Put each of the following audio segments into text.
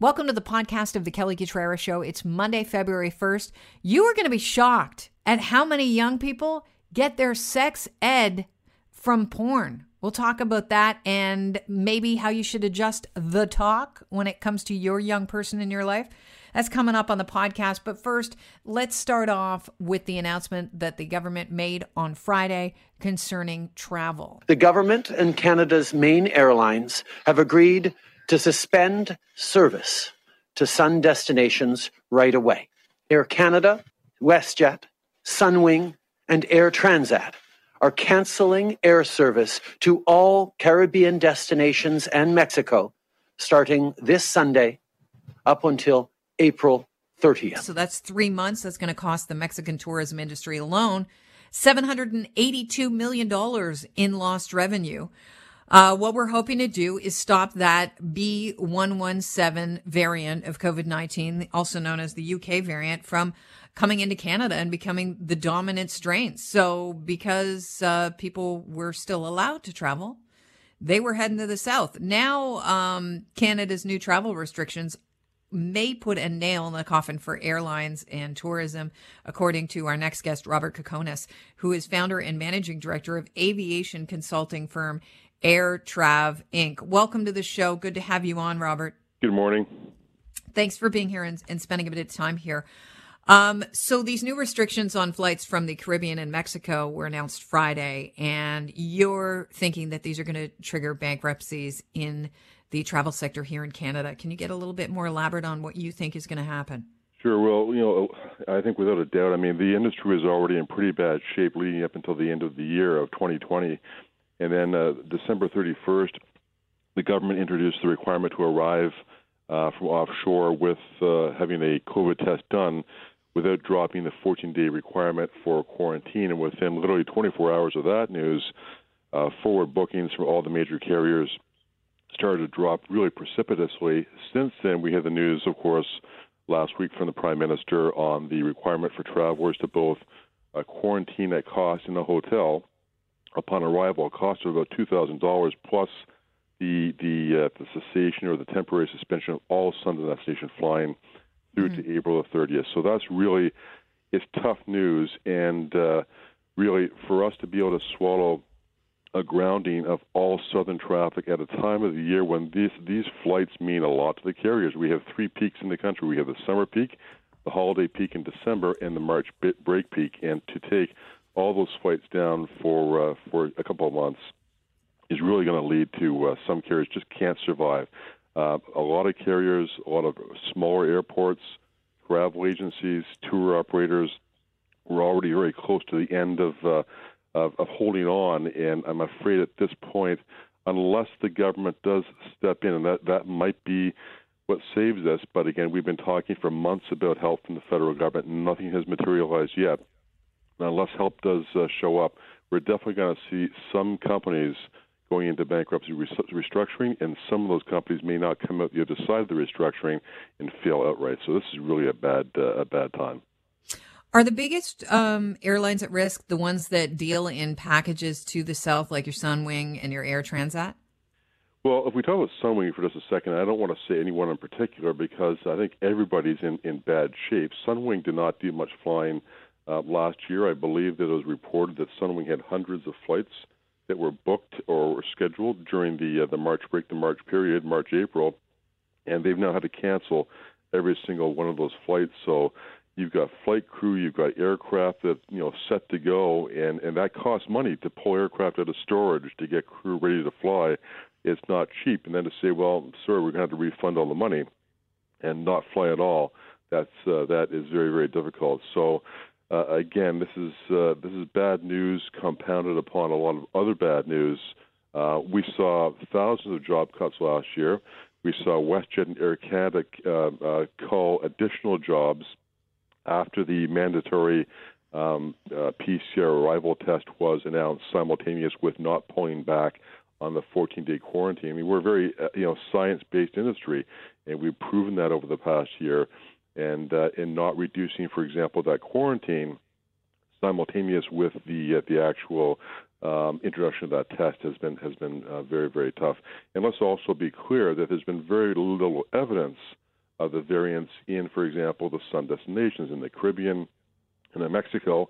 Welcome to the podcast of The Kelly Cutrera Show. It's Monday, February 1st. You are going to be shocked at how many young people get their sex ed from porn. We'll talk about that and maybe how you should adjust the talk when it comes to your young person in your life. That's coming up on the podcast. But first, let's start off with the announcement that the government made on Friday concerning travel. The government and Canada's main airlines have agreed to suspend service to sun destinations right away. Air Canada, WestJet, Sunwing, and Air Transat are canceling air service to all Caribbean destinations and Mexico starting this Sunday up until April 30th. So that's 3 months. That's going to cost the Mexican tourism industry alone $782 million in lost revenue. What we're hoping to do is stop that B117 variant of COVID-19, also known as the UK variant, from coming into Canada and becoming the dominant strain. So because people were still allowed to travel, they were heading to the south. Now, Canada's new travel restrictions may put a nail in the coffin for airlines and tourism, according to our next guest, Robert Kokonis, who is founder and managing director of aviation consulting firm Air Trav, Inc. Welcome to the show. Good to have you on, Robert. Good morning. Thanks for being here and spending a bit of time here. So these new restrictions on flights from the Caribbean and Mexico were announced Friday, and you're thinking that these are going to trigger bankruptcies in the travel sector here in Canada. Can you get a little bit more elaborate on what you think is going to happen? Sure. Well, you know, I think without a doubt, I mean, the industry was already in pretty bad shape leading up until the end of the year of 2020. And then December 31st, the government introduced the requirement to arrive from offshore with having a COVID test done without dropping the 14-day requirement for quarantine. And within literally 24 hours of that news, forward bookings from all the major carriers started to drop really precipitously. Since then, we had the news, of course, last week from the Prime Minister on the requirement for travelers to both quarantine at cost in a hotel upon arrival, a cost of about $2,000 plus the cessation or the temporary suspension of all sun destination flying through to April the 30th. So that's really, it's tough news. And really, for us to be able to swallow a grounding of all southern traffic at a time of the year when these flights mean a lot to the carriers. We have three peaks in the country. We have the summer peak, the holiday peak in December, and the March break peak. And to take all those flights down for a couple of months is really going to lead to some carriers just can't survive. A lot of carriers, a lot of smaller airports, travel agencies, tour operators, we're already very close to the end of holding on, and I'm afraid at this point, unless the government does step in, and that might be what saves us, but again, we've been talking for months about help from the federal government, and nothing has materialized yet. And unless help does show up, we're definitely going to see some companies going into bankruptcy restructuring, and some of those companies may not come out the other side of the restructuring and fail outright. So this is really a bad time. Are the biggest airlines at risk the ones that deal in packages to the south, like your Sunwing and your Air Transat? Well, if we talk about Sunwing for just a second, I don't want to say anyone in particular because I think everybody's in bad shape. Sunwing did not do much flying last year. I believe that it was reported that Sunwing had hundreds of flights that were booked or were scheduled during the March break, the March period, March, April, and they've now had to cancel every single one of those flights. So you've got flight crew, you've got aircraft that, you know, set to go, and that costs money to pull aircraft out of storage to get crew ready to fly. It's not cheap. And then to say, well, sir, we're going to have to refund all the money and not fly at all, that is very, very difficult. So, again, this is bad news compounded upon a lot of other bad news. We saw thousands of job cuts last year. We saw WestJet and Air Canada cull additional jobs after the mandatory PCR arrival test was announced simultaneous with not pulling back on the 14-day quarantine. I mean, we're a very science-based industry, and we've proven that over the past year. And in not reducing, for example, that quarantine simultaneous with the actual introduction of that test has been very, very tough. And let's also be clear that there's been very little evidence of the variants in, for example, the sun destinations in the Caribbean and in Mexico.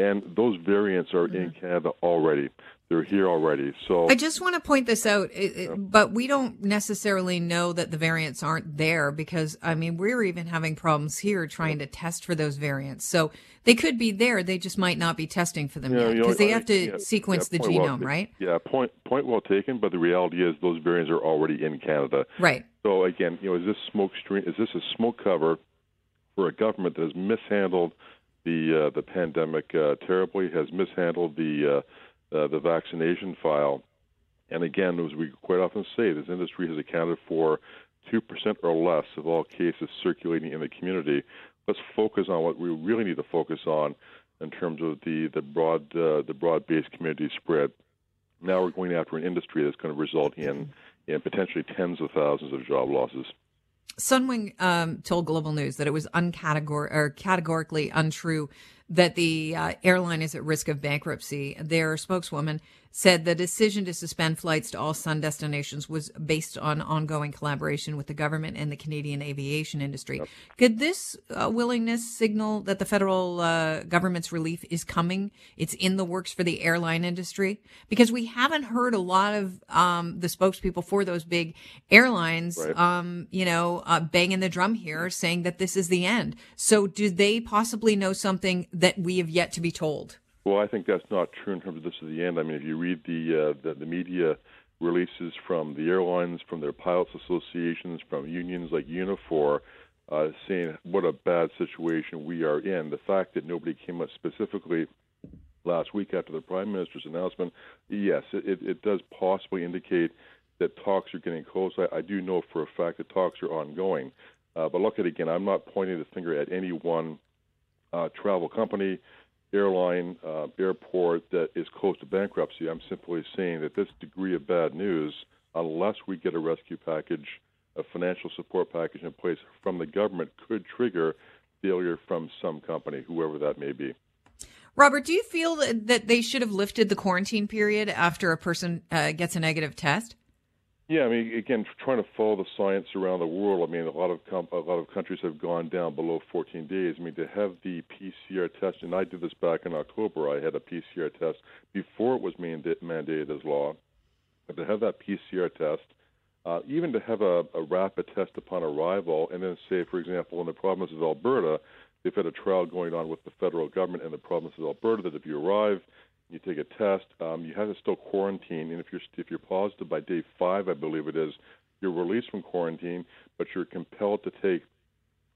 And those variants are in Canada already. They're here already. So I just want to point this out, but we don't necessarily know that the variants aren't there because, I mean, we're even having problems here trying to test for those variants. So they could be there. They just might not be testing for them yet because they have to sequence the genome, right? Yeah, point well taken. But the reality is those variants are already in Canada. Right. So, again, you know, is this a smoke cover for a government that has mishandled the pandemic terribly, has mishandled the vaccination file? And again, as we quite often say, this industry has accounted for 2% or less of all cases circulating in the community. Let's focus on what we really need to focus on in terms of the broad-based community spread. Now we're going after an industry that's going to result in potentially tens of thousands of job losses. Sunwing told Global News that it was categorically untrue that the airline is at risk of bankruptcy. Their spokeswoman said the decision to suspend flights to all sun destinations was based on ongoing collaboration with the government and the Canadian aviation industry. Yep. Could this willingness signal that the federal government's relief is coming? It's in the works for the airline industry? Because we haven't heard a lot of the spokespeople for those big airlines, right, banging the drum here saying that this is the end. So do they possibly know something that we have yet to be told? Well, I think that's not true in terms of this is the end. I mean, if you read the media releases from the airlines, from their pilots associations, from unions like Unifor, saying what a bad situation we are in, the fact that nobody came up specifically last week after the Prime Minister's announcement, yes, it does possibly indicate that talks are getting close. I do know for a fact that talks are ongoing. But look at it again, I'm not pointing the finger at any one travel company, airline, airport that is close to bankruptcy. I'm simply saying that this degree of bad news, unless we get a rescue package, a financial support package in place from the government, could trigger failure from some company, whoever that may be. Robert, do you feel that they should have lifted the quarantine period after a person gets a negative test? Yeah, I mean, again, trying to follow the science around the world. I mean, a lot of countries have gone down below 14 days. I mean, to have the PCR test, and I did this back in October. I had a PCR test before it was mandated as law. But to have that PCR test, even to have a rapid test upon arrival, and then say, for example, in the province of Alberta, they've had a trial going on with the federal government and the province of Alberta that if you arrive, you take a test, you have to still quarantine, and if you're positive by day 5, I believe it is, you're released from quarantine, but you're compelled to take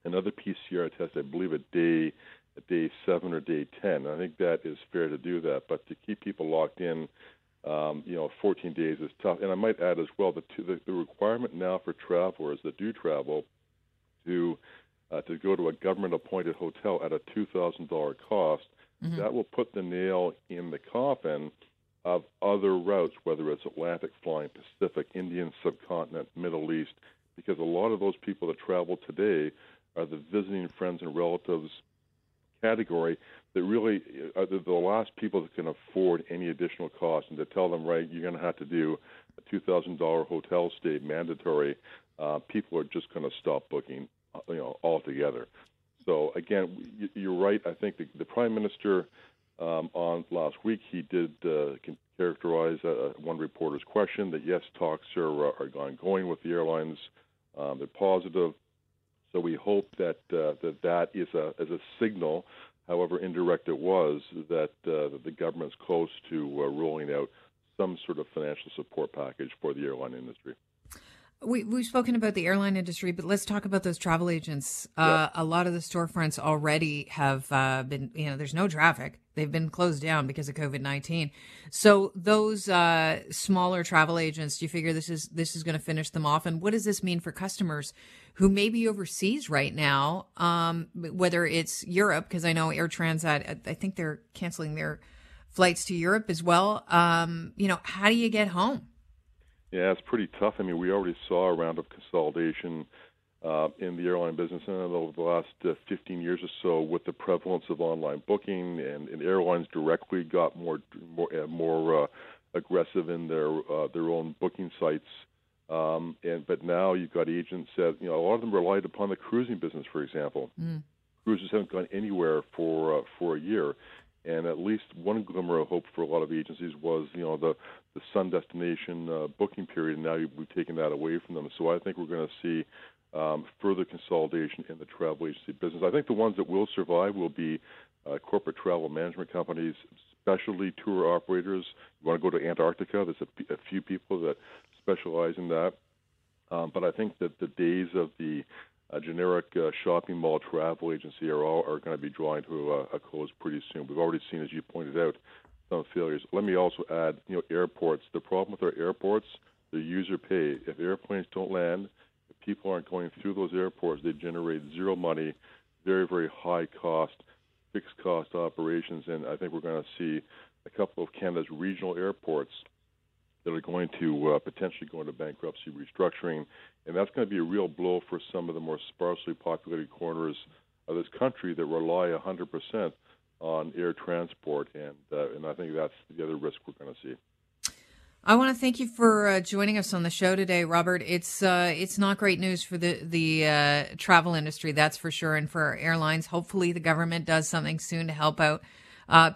another PCR test, I believe, at day 7 or day 10. I think that is fair to do that, but to keep people locked in, 14 days is tough. And I might add as well that the requirement now for travelers that do travel to go to a government-appointed hotel at a $2,000 cost. Mm-hmm. That will put the nail in the coffin of other routes, whether it's Atlantic flying, Pacific, Indian subcontinent, Middle East, because a lot of those people that travel today are the visiting friends and relatives category that really are the last people that can afford any additional cost. And to tell them, right, you're going to have to do a $2,000 hotel stay mandatory, people are just going to stop booking altogether. So, again, you're right. I think the Prime Minister on last week, he did characterize one reporter's question that, yes, talks are ongoing with the airlines. They're positive. So we hope that is a signal, however indirect it was, that the government's close to rolling out some sort of financial support package for the airline industry. We've spoken about the airline industry, but let's talk about those travel agents. A lot of the storefronts already have been, there's no traffic. They've been closed down because of COVID-19. So those smaller travel agents, do you figure this is going to finish them off? And what does this mean for customers who may be overseas right now, whether it's Europe, because I know Air Transat, I think they're canceling their flights to Europe as well. How do you get home? Yeah, it's pretty tough. I mean, we already saw a round of consolidation in the airline business over the last 15 years or so with the prevalence of online booking, and airlines directly got more aggressive in their own booking sites But now you've got agents that, you know, a lot of them relied upon the cruising business, for example. Mm. Cruises haven't gone anywhere for a year. And at least one glimmer of hope for a lot of agencies was, you know, the sun destination booking period, and now we've taken that away from them. So I think we're going to see further consolidation in the travel agency business. I think the ones that will survive will be corporate travel management companies, specialty tour operators. You want to go to Antarctica? There's a few people that specialize in that. But I think that the days of the generic shopping mall travel agency are going to be drawing to a close pretty soon. We've already seen, as you pointed out, some failures. Let me also add, you know, airports. The problem with our airports, the user pay. If airplanes don't land, if people aren't going through those airports, they generate zero money, very, very high cost, fixed cost operations. And I think we're going to see a couple of Canada's regional airports that are going to potentially go into bankruptcy restructuring. And that's going to be a real blow for some of the more sparsely populated corners of this country that rely 100% on air transport. And I think that's the other risk we're going to see. I want to thank you for joining us on the show today, Robert. It's not great news for the travel industry, that's for sure, and for our airlines. Hopefully the government does something soon to help out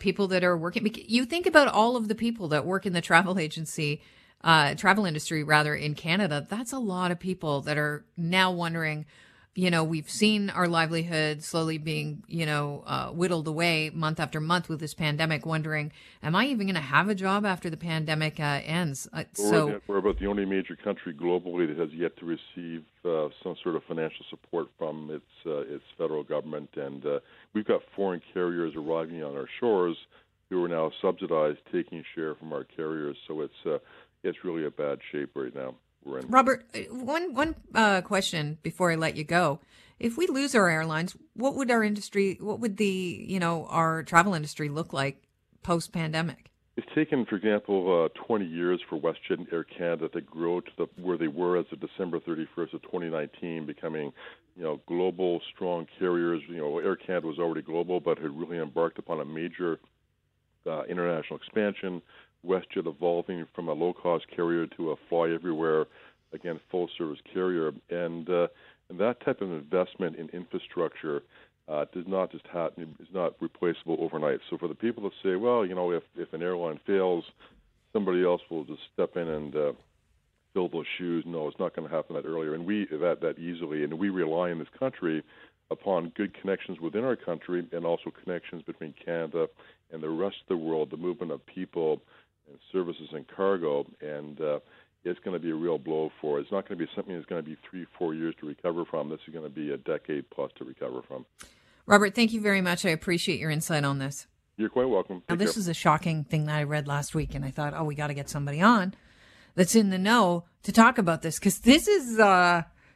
people that are working. You think about all of the people that work in the travel industry rather in Canada. That's a lot of people that are now wondering, you know, we've seen our livelihood slowly being, you know, whittled away month after month with this pandemic, wondering, am I even going to have a job after the pandemic ends? We're about the only major country globally that has yet to receive some sort of financial support from its federal government. And we've got foreign carriers arriving on our shores who are now subsidized, taking share from our carriers. So it's really a bad shape right now. Robert, one question before I let you go. If we lose our airlines, what would the our travel industry look like post pandemic? It's taken, for example, 20 years for WestJet and Air Canada to grow to where they were as of December 31st of 2019, becoming, you know, global strong carriers. You know, Air Canada was already global, but had really embarked upon a major international expansion. WestJet evolving from a low-cost carrier to a fly-everywhere, again, full-service carrier. And that type of investment in infrastructure does not just happen, is not replaceable overnight. So for the people that say, well, you know, if an airline fails, somebody else will just step in and fill those shoes. No, it's not going to happen that easily. And we rely in this country upon good connections within our country and also connections between Canada and the rest of the world, the movement of people and services and cargo, and it's going to be a real blow for it. It's not going to be something that's going to be 3-4 years to recover from. This is going to be a decade plus to recover from. Robert, thank you very much. I appreciate your insight on this. You're quite welcome. Now, this is a shocking thing that I read last week, and I thought, we got to get somebody on that's in the know to talk about this, because this is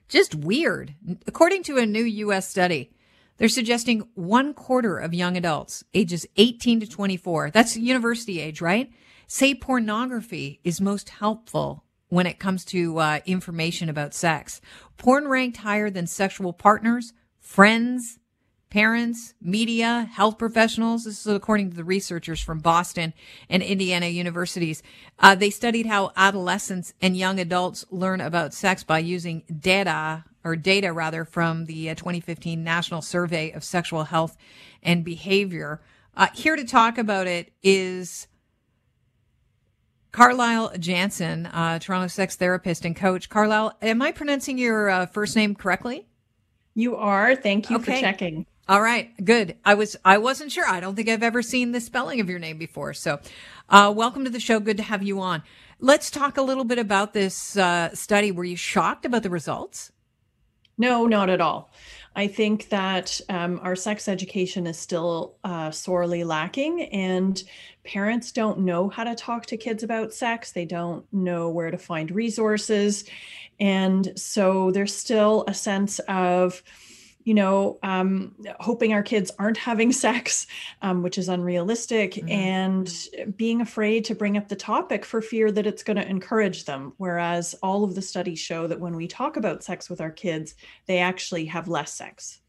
just weird. According to a new U.S. study, they're suggesting 1/4 of young adults ages 18 to 24, that's university age, right, say pornography is most helpful when it comes to information about sex. Porn ranked higher than sexual partners, friends, parents, media, health professionals. This is according to the researchers from Boston and Indiana universities. They studied how adolescents and young adults learn about sex by using data from the 2015 National Survey of Sexual Health and Behavior. Here to talk about it is Carlyle Jansen, Toronto sex therapist and coach. Carlyle, am I pronouncing your first name correctly? You are. Thank you for checking. All right. Good. I wasn't sure. I don't think I've ever seen the spelling of your name before. So welcome to the show. Good to have you on. Let's talk a little bit about this study. Were you shocked about the results? No, not at all. I think that our sex education is still sorely lacking, and parents don't know how to talk to kids about sex. They don't know where to find resources. And so there's still a sense of, hoping our kids aren't having sex, which is unrealistic, mm-hmm. and being afraid to bring up the topic for fear that it's going to encourage them. Whereas all of the studies show that when we talk about sex with our kids, they actually have less sex.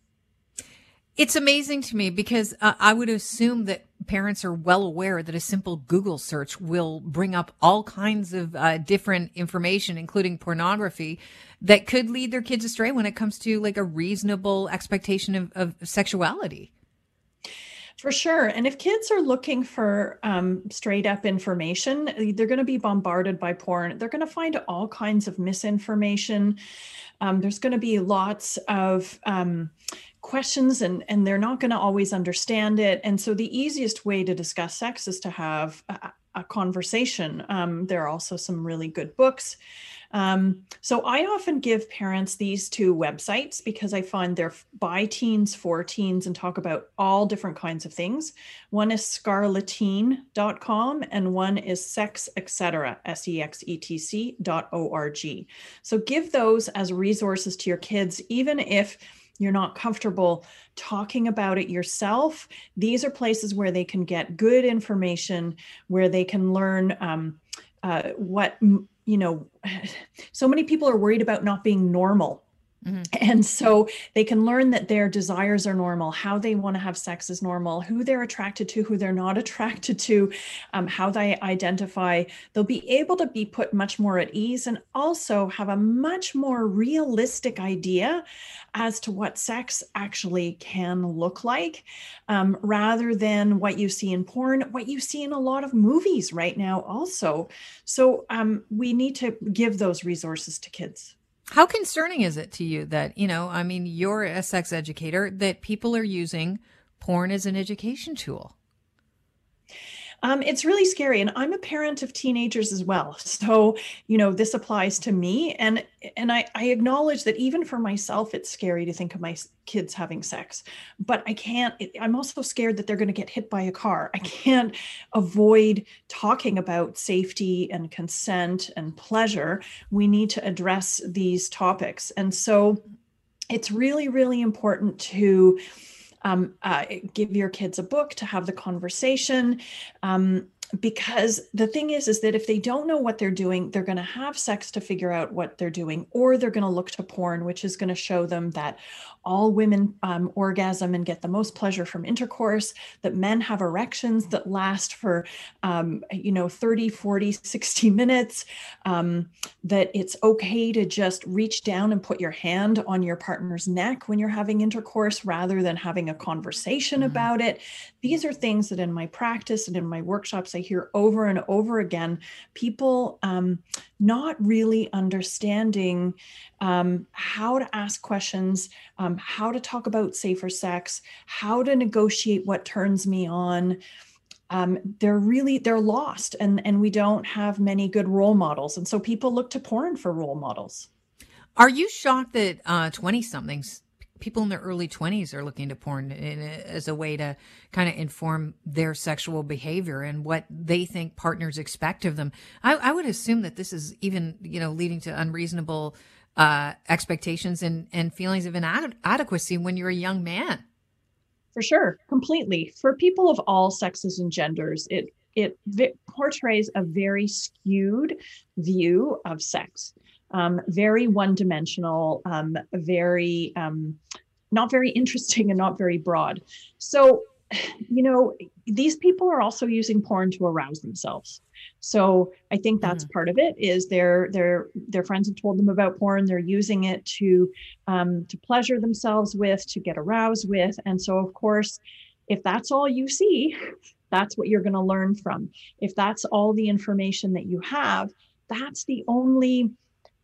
It's amazing to me because I would assume that parents are well aware that a simple Google search will bring up all kinds of different information, including pornography, that could lead their kids astray when it comes to like a reasonable expectation of sexuality. For sure. And if kids are looking for straight up information, they're going to be bombarded by porn. They're going to find all kinds of misinformation. There's going to be lots of questions and they're not going to always understand it. And so the easiest way to discuss sex is to have a conversation. There are also some really good books. So I often give parents these two websites because I find they're by teens, for teens, and talk about all different kinds of things. One is scarlateen.com and one is sex, etc., sexetc.org. So give those as resources to your kids, even if you're not comfortable talking about it yourself. These are places where they can get good information, where they can learn what, you know, so many people are worried about not being normal. Mm-hmm. And so they can learn that their desires are normal, how they want to have sex is normal, who they're attracted to, who they're not attracted to, how they identify. They'll be able to be put much more at ease and also have a much more realistic idea as to what sex actually can look like, rather than what you see in porn, what you see in a lot of movies right now also. So we need to give those resources to kids. How concerning is it to you that, you know, I mean, you're a sex educator, that people are using porn as an education tool? It's really scary. And I'm a parent of teenagers as well. So, you know, this applies to me. And I acknowledge that even for myself, it's scary to think of my kids having sex, but I can't, I'm also scared that they're going to get hit by a car. I can't avoid talking about safety and consent and pleasure. We need to address these topics. And so it's really, really important to give your kids a book to have the conversation, because the thing is that if they don't know what they're doing, they're going to have sex to figure out what they're doing, or they're going to look to porn, which is going to show them that all women orgasm and get the most pleasure from intercourse, that men have erections that last for, 30, 40, 60 minutes, that it's okay to just reach down and put your hand on your partner's neck when you're having intercourse rather than having a conversation mm-hmm. about it. These are things that in my practice and in my workshops, I hear over and over again, people not really understanding how to ask questions, how to talk about safer sex, how to negotiate what turns me on. They're lost and we don't have many good role models. And so people look to porn for role models. Are you shocked that 20-somethings, people in their early 20s are looking to porn as a way to kind of inform their sexual behavior and what they think partners expect of them? I would assume that this is even, leading to unreasonable expectations and feelings of inadequacy when you're a young man. For sure. Completely. For people of all sexes and genders, it portrays a very skewed view of sex. Very one-dimensional, very not very interesting and not very broad. So, these people are also using porn to arouse themselves. So I think that's part of it is their friends have told them about porn. They're using it to pleasure themselves with, to get aroused with. And so, of course, if that's all you see, that's what you're going to learn from. If that's all the information that you have, that's the only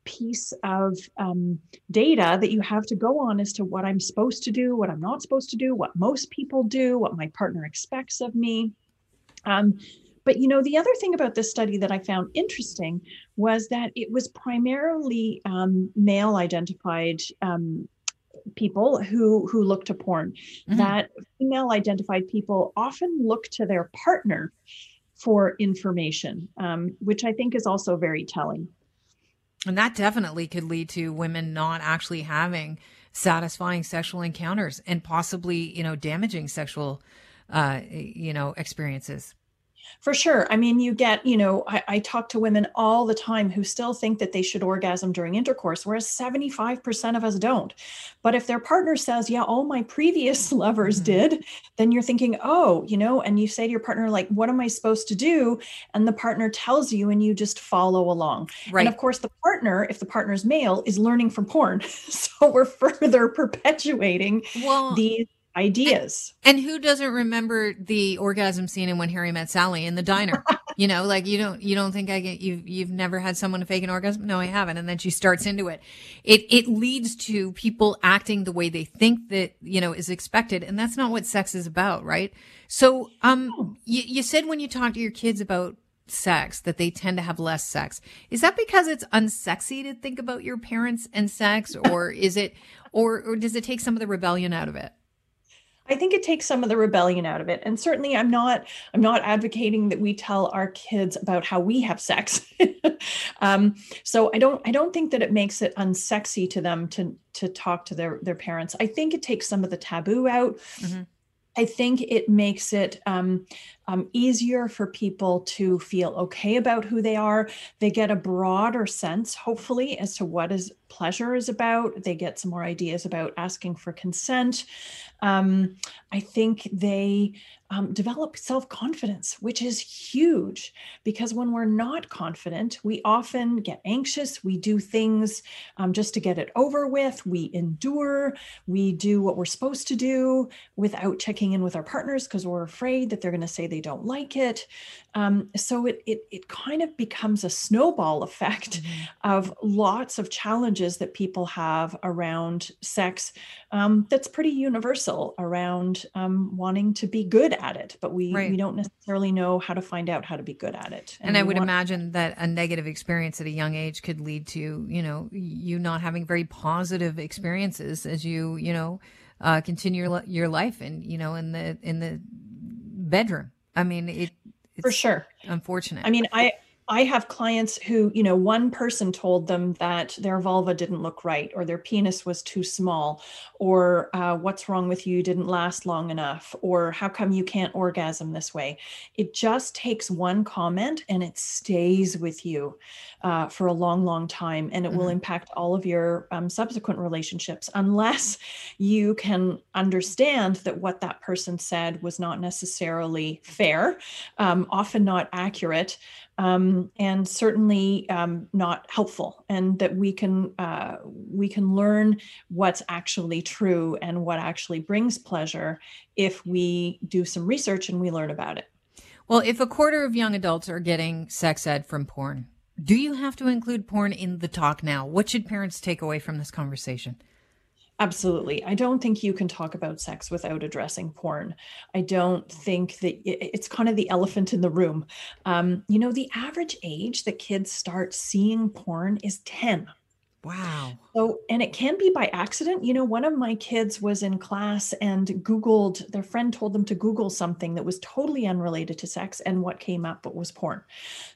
piece of data that you have to go on as to what I'm supposed to do, what I'm not supposed to do, what most people do, what my partner expects of me. But, the other thing about this study that I found interesting was that it was primarily male-identified people who look to porn, mm-hmm. that female-identified people often look to their partner for information, which I think is also very telling. And that definitely could lead to women not actually having satisfying sexual encounters and possibly, damaging sexual, experiences. For sure. I mean, you get, you know, I talk to women all the time who still think that they should orgasm during intercourse, whereas 75% of us don't. But if their partner says, yeah, all my previous lovers did, then you're thinking, oh, you know, and you say to your partner, like, what am I supposed to do? And the partner tells you, and you just follow along. Right. And of course, the partner, if the partner's male, is learning from porn. So we're further perpetuating these ideas. And who doesn't remember the orgasm scene in When Harry Met Sally in the diner? You know, like, you don't think I get, you've never had someone fake an orgasm? No, I haven't. And then she starts into it. It leads to people acting the way they think that, you know, is expected. And that's not what sex is about. Right. So, you said when you talk to your kids about sex that they tend to have less sex. Is that because it's unsexy to think about your parents and sex, or is it, or does it take some of the rebellion out of it? I think it takes some of the rebellion out of it. And certainly I'm not advocating that we tell our kids about how we have sex. So I don't think that it makes it unsexy to them to talk to their parents. I think it takes some of the taboo out. Mm-hmm. I think it makes it easier for people to feel okay about who they are. They get a broader sense, hopefully, as to what pleasure is about. They get some more ideas about asking for consent. I think they develop self-confidence, which is huge, because when we're not confident, we often get anxious. We do things just to get it over with. We endure. We do what we're supposed to do without checking in with our partners because we're afraid that they're going to say they don't like it. So it kind of becomes a snowball effect of lots of challenges that people have around sex. That's pretty universal around wanting to be good at it, but we don't necessarily know how to find out how to be good at it. And I would imagine that a negative experience at a young age could lead to, you know, you not having very positive experiences as you continue your life and, you know, in the bedroom. I mean, it's for sure unfortunate. I mean, I have clients who, you know, one person told them that their vulva didn't look right, or their penis was too small, or what's wrong with you didn't last long enough, or how come you can't orgasm this way? It just takes one comment and it stays with you for a long, long time. And it will impact all of your subsequent relationships, unless you can understand that what that person said was not necessarily fair, often not accurate, and certainly not helpful, and that we can learn what's actually true and what actually brings pleasure if we do some research and we learn about it. Well, if a quarter of young adults are getting sex ed from porn, do you have to include porn in the talk now? What should parents take away from this conversation? Absolutely. I don't think you can talk about sex without addressing porn. I don't think that it's kind of the elephant in the room. You know, the average age that kids start seeing porn is 10. Wow. So, and it can be by accident. You know, one of my kids was in class and Googled, their friend told them to Google something that was totally unrelated to sex, and what came up was porn.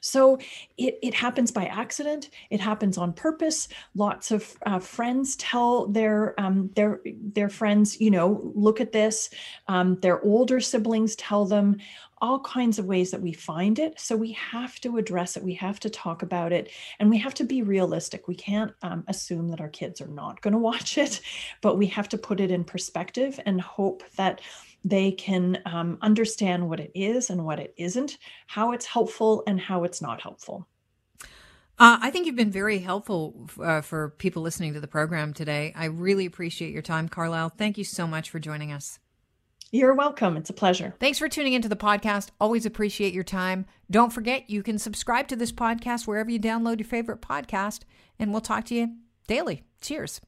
So it happens by accident. It happens on purpose. Lots of friends tell their friends, you know, look at this. Their older siblings tell them, all kinds of ways that we find it. So we have to address it. We have to talk about it, and we have to be realistic. We can't assume that our kids are not going to watch it, but we have to put it in perspective and hope that they can understand what it is and what it isn't, how it's helpful and how it's not helpful. I think you've been very helpful for people listening to the program today. I really appreciate your time, Carlyle. Thank you so much for joining us. You're welcome. It's a pleasure. Thanks for tuning into the podcast. Always appreciate your time. Don't forget, you can subscribe to this podcast wherever you download your favorite podcast, and we'll talk to you daily. Cheers.